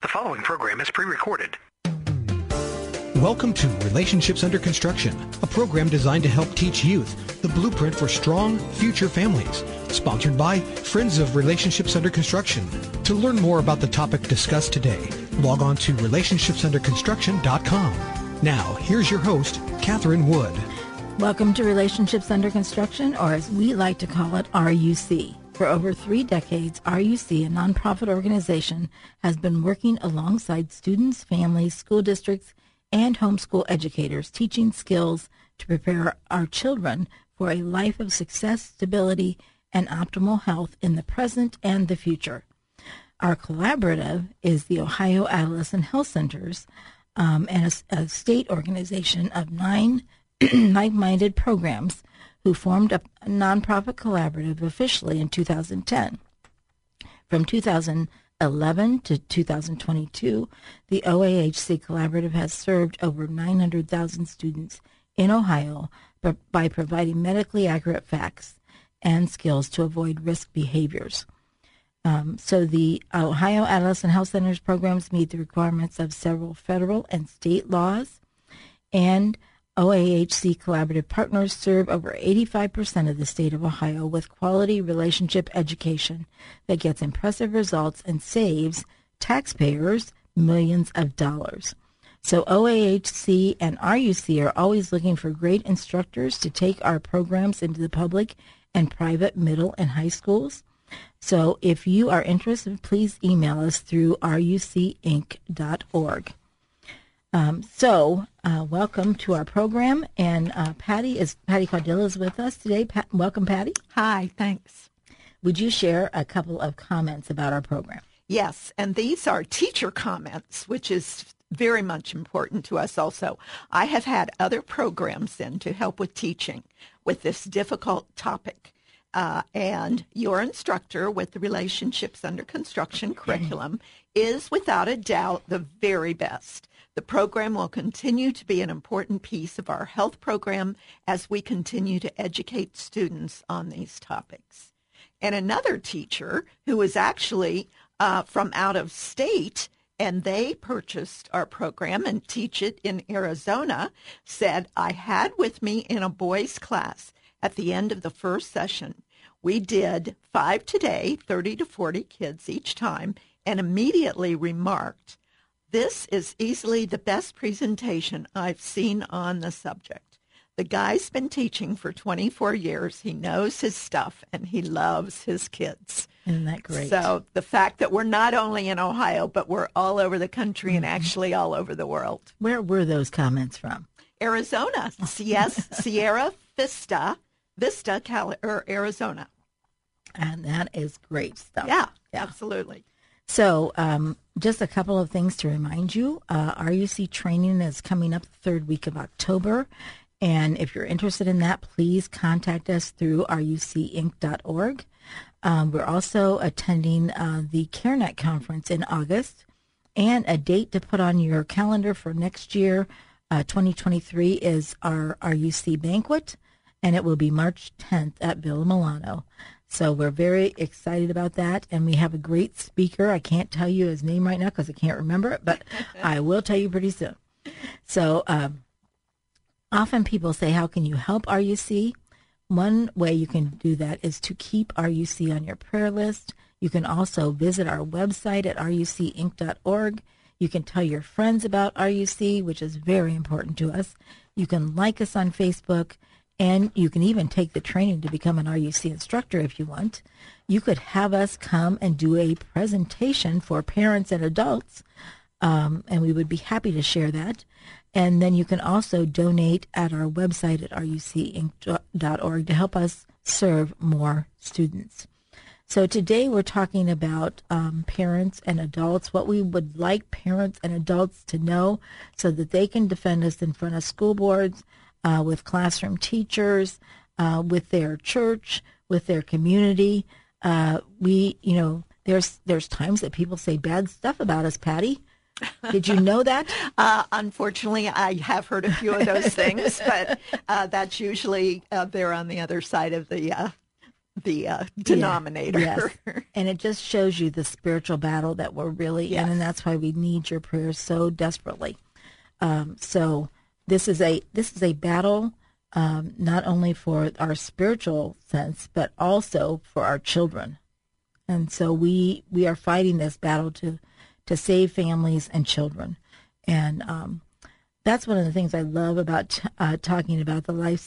The following program is pre-recorded. Welcome to Relationships Under Construction, a program designed to help teach youth the blueprint for strong future families. Sponsored by Friends of Relationships Under Construction. To learn more about the topic discussed today, log on to RelationshipsUnderConstruction.com. Now, here's your host, Katherine Wood. Welcome to Relationships Under Construction, or as we like to call it, RUC. For over 3 decades, RUC, a nonprofit organization, has been working alongside students, families, school districts, and homeschool educators, teaching skills to prepare our children for a life of success, stability, and optimal health in the present and the future. Our collaborative is the Ohio Adolescent Health Centers, and a state organization of 9 like-minded programs who formed a nonprofit collaborative officially in 2010. From 2011 to 2022, the OAHC collaborative has served over 900,000 students in Ohio by providing medically accurate facts and skills to avoid risk behaviors. So the Ohio Adolescent Health Centers programs meet the requirements of several federal and state laws, and OAHC collaborative partners serve over 85% of the state of Ohio with quality relationship education that gets impressive results and saves taxpayers millions of dollars. So OAHC and RUC are always looking for great instructors to take our programs into the public and private middle and high schools. So if you are interested, please email us through RUCinc.org. Welcome to our program, and Patty Cardillo is with us today. Welcome, Patty. Hi, thanks. Would you share a couple of comments about our program? Yes, and these are teacher comments, which is very much important to us also. I have had other programs in to help with teaching with this difficult topic, and your instructor with the Relationships Under Construction curriculum is without a doubt the very best. The program will continue to be an important piece of our health program as we continue to educate students on these topics. And another teacher who is actually from out of state, and they purchased our program and teach it in Arizona, said, I had with me in a boys' class at the end of the first session, we did 5 today, 30 to 40 kids each time, and immediately remarked, this is easily the best presentation I've seen on the subject. The guy's been teaching for 24 years. He knows his stuff, and he loves his kids. Isn't that great? So the fact that we're not only in Ohio, but we're all over the country and actually all over the world. Where were those comments from? Arizona. Yes, Sierra Vista, Arizona. And that is great stuff. Yeah. Absolutely. So just a couple of things to remind you. RUC training is coming up the 3rd week of October. And if you're interested in that, please contact us through RUCinc.org. We're also attending the CareNet conference in August. And a date to put on your calendar for next year, 2023, is our RUC banquet. And it will be March 10th at Villa Milano. So we're very excited about that, and we have a great speaker. I can't tell you his name right now because I can't remember it, but I will tell you pretty soon. So often people say, how can you help RUC? One way you can do that is to keep RUC on your prayer list. You can also visit our website at RUCinc.org. You can tell your friends about RUC, which is very important to us. You can like us on Facebook. And you can even take the training to become an RUC instructor if you want. You could have us come and do a presentation for parents and adults, and we would be happy to share that. And then you can also donate at our website at RUCinc.org to help us serve more students. So today we're talking about parents and adults, what we would like parents and adults to know so that they can defend us in front of school boards, with classroom teachers, with their church, with their community. There's times that people say bad stuff about us, Patty. Did you know that? Unfortunately, I have heard a few of those things, but that's usually they're on the other side of the denominator. Yeah, yes. And it just shows you the spiritual battle that we're really in, and that's why we need your prayers so desperately. So this is a battle not only for our spiritual sense, but also for our children. And so we are fighting this battle to save families and children. And that's one of the things I love about talking about the life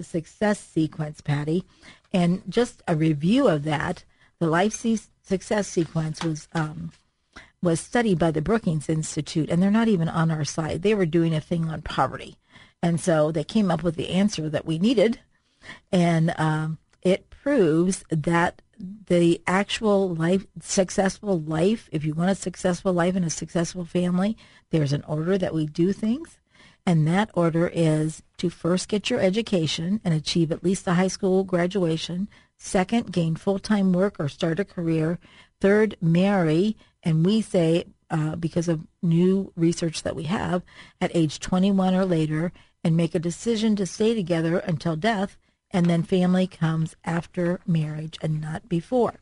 success sequence, Patty. And just a review of that, the life success sequence was studied by the Brookings Institute, and they're not even on our side. They were doing a thing on poverty. And so they came up with the answer that we needed, and it proves that the actual life, successful life, if you want a successful life and a successful family, there's an order that we do things. And that order is to first get your education and achieve at least a high school graduation. Second, gain full-time work or start a career. Third, marry. And we say, because of new research that we have, at age 21 or later, and make a decision to stay together until death. And then family comes after marriage and not before.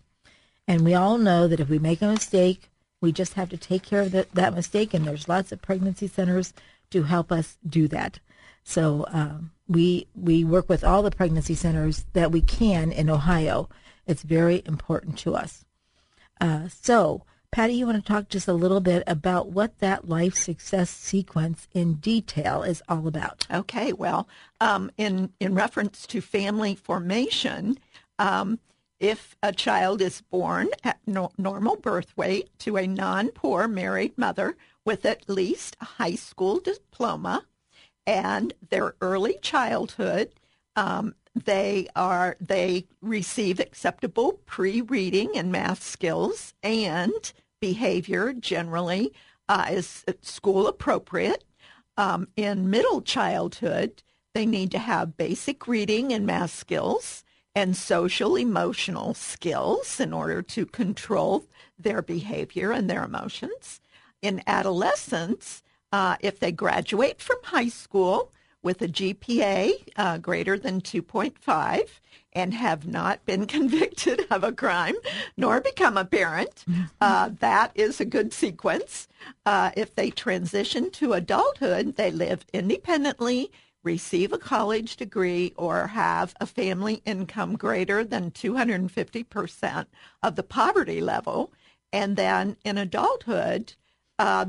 And we all know that if we make a mistake, we just have to take care of that mistake. And there's lots of pregnancy centers to help us do that. So we work with all the pregnancy centers that we can in Ohio. It's very important to us. So, Patty, you want to talk just a little bit about what that life success sequence in detail is all about? Okay, well, in reference to family formation, if a child is born at normal birth weight to a non-poor married mother with at least a high school diploma and their early childhood, they receive acceptable pre-reading and math skills, and behavior generally is school appropriate. In middle childhood, they need to have basic reading and math skills and social emotional skills in order to control their behavior and their emotions. In adolescence, if they graduate from high school with a GPA greater than 2.5 and have not been convicted of a crime nor become a parent, that is a good sequence. If they transition to adulthood, they live independently, receive a college degree, or have a family income greater than 250% of the poverty level. And then in adulthood,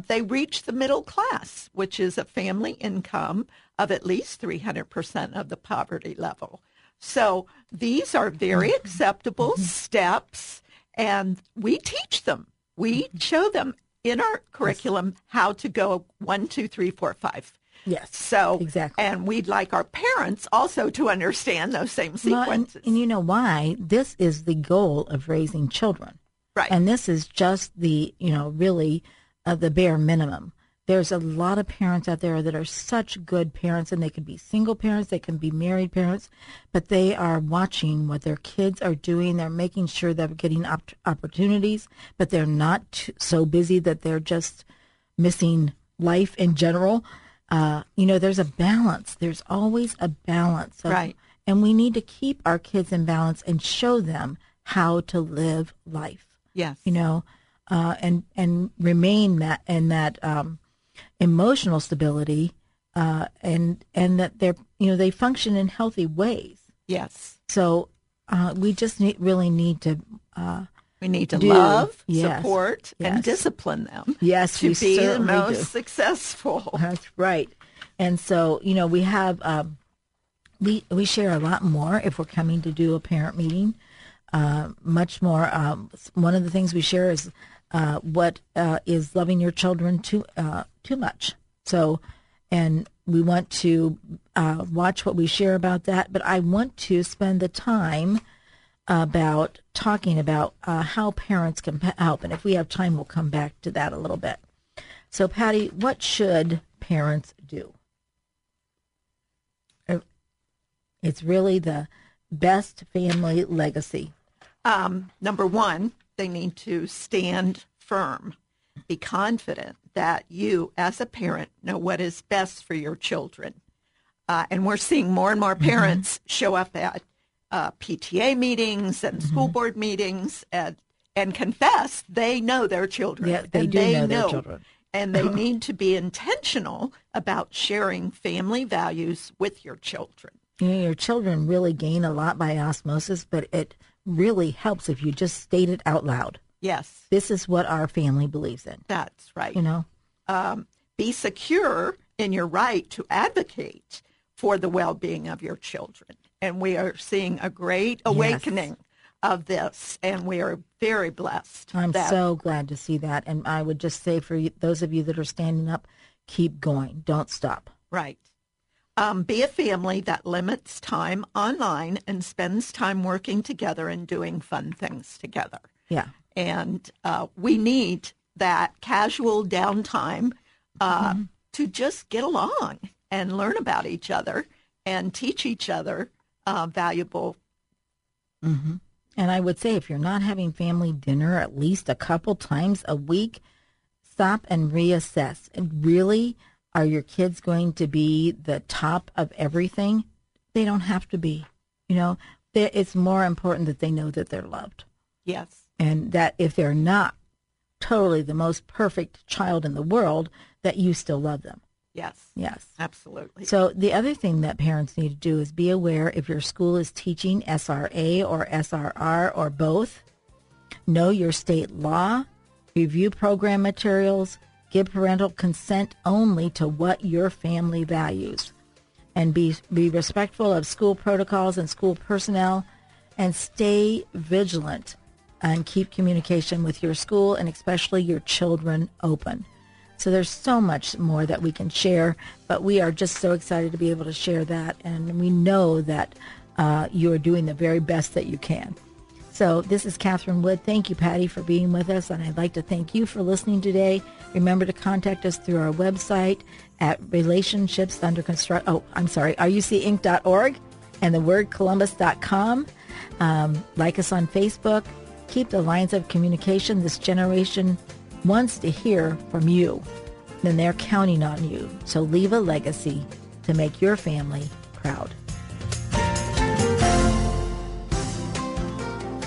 they reach the middle class, which is a family income of at least 300% of the poverty level. So these are very acceptable steps, and we teach them. We show them in our curriculum how to go 1, 2, 3, 4, 5. Yes, so exactly. And we'd like our parents also to understand those same sequences. Well, and you know why? This is the goal of raising children. Right. And this is just the, really the bare minimum. There's a lot of parents out there that are such good parents, and they can be single parents, they can be married parents, but they are watching what their kids are doing. They're making sure they're getting opportunities, but they're not so busy that they're just missing life in general. There's a balance. There's always a balance. Right. And we need to keep our kids in balance and show them how to live life. Yes. And remain that in that emotional stability, and that they're they function in healthy ways. Yes. So we just need to love, support, and discipline them. Yes, to be the most successful. That's right. And so we have we share a lot more if we're coming to do a parent meeting. Much more. One of the things we share is what is loving your children too much. So, and we want to watch what we share about that, but I want to spend the time about talking about how parents can help. And if we have time, we'll come back to that a little bit. So, Patty, what should parents do? It's really the best family legacy. Number one, they need to stand firm. Be confident that you, as a parent, know what is best for your children. And we're seeing more and more parents mm-hmm. show up at PTA meetings and mm-hmm. school board meetings and confess they know their children. Yeah, they know their children. And they need to be intentional about sharing family values with your children. You know, your children really gain a lot by osmosis, but it really helps if you just state it out loud. Yes. This is what our family believes in. That's right. You know, be secure in your right to advocate for the well-being of your children. And we are seeing a great awakening yes. of this, and we are very blessed. I'm so glad to see that. And I would just say for those of you that are standing up, keep going. Don't stop. Right. Be a family that limits time online and spends time working together and doing fun things together. Yeah. And we need that casual downtime mm-hmm. to just get along and learn about each other and teach each other valuable. Mm-hmm. And I would say if you're not having family dinner at least a couple times a week, stop and reassess. And really, are your kids going to be the top of everything? They don't have to be. You know, it's more important that they know that they're loved. Yes. And that if they're not totally the most perfect child in the world, that you still love them. Yes. Yes. Absolutely. So the other thing that parents need to do is be aware if your school is teaching SRA or SRR or both. Know your state law. Review program materials. Give parental consent only to what your family values. And be respectful of school protocols and school personnel. And stay vigilant. And keep communication with your school and especially your children open. So there's so much more that we can share, but we are just so excited to be able to share that. And we know that you are doing the very best that you can. So this is Katherine Wood. Thank you, Patty, for being with us. And I'd like to thank you for listening today. Remember to contact us through our website at RUCinc.org and the word Columbus.com. Like us on Facebook. Keep the lines of communication. This generation wants to hear from you, and they're counting on you. So leave a legacy to make your family proud.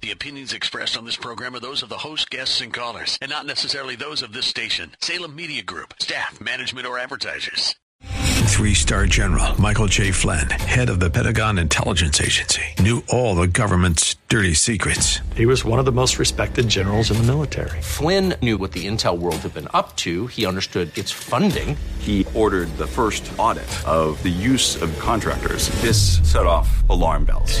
The opinions expressed on this program are those of the host, guests, and callers, and not necessarily those of this station, Salem Media Group, staff, management, or advertisers. 3-star General Michael J. Flynn, head of the Pentagon Intelligence Agency, knew all the government's dirty secrets. He was one of the most respected generals in the military. Flynn knew what the intel world had been up to. He understood its funding. He ordered the first audit of the use of contractors. This set off alarm bells.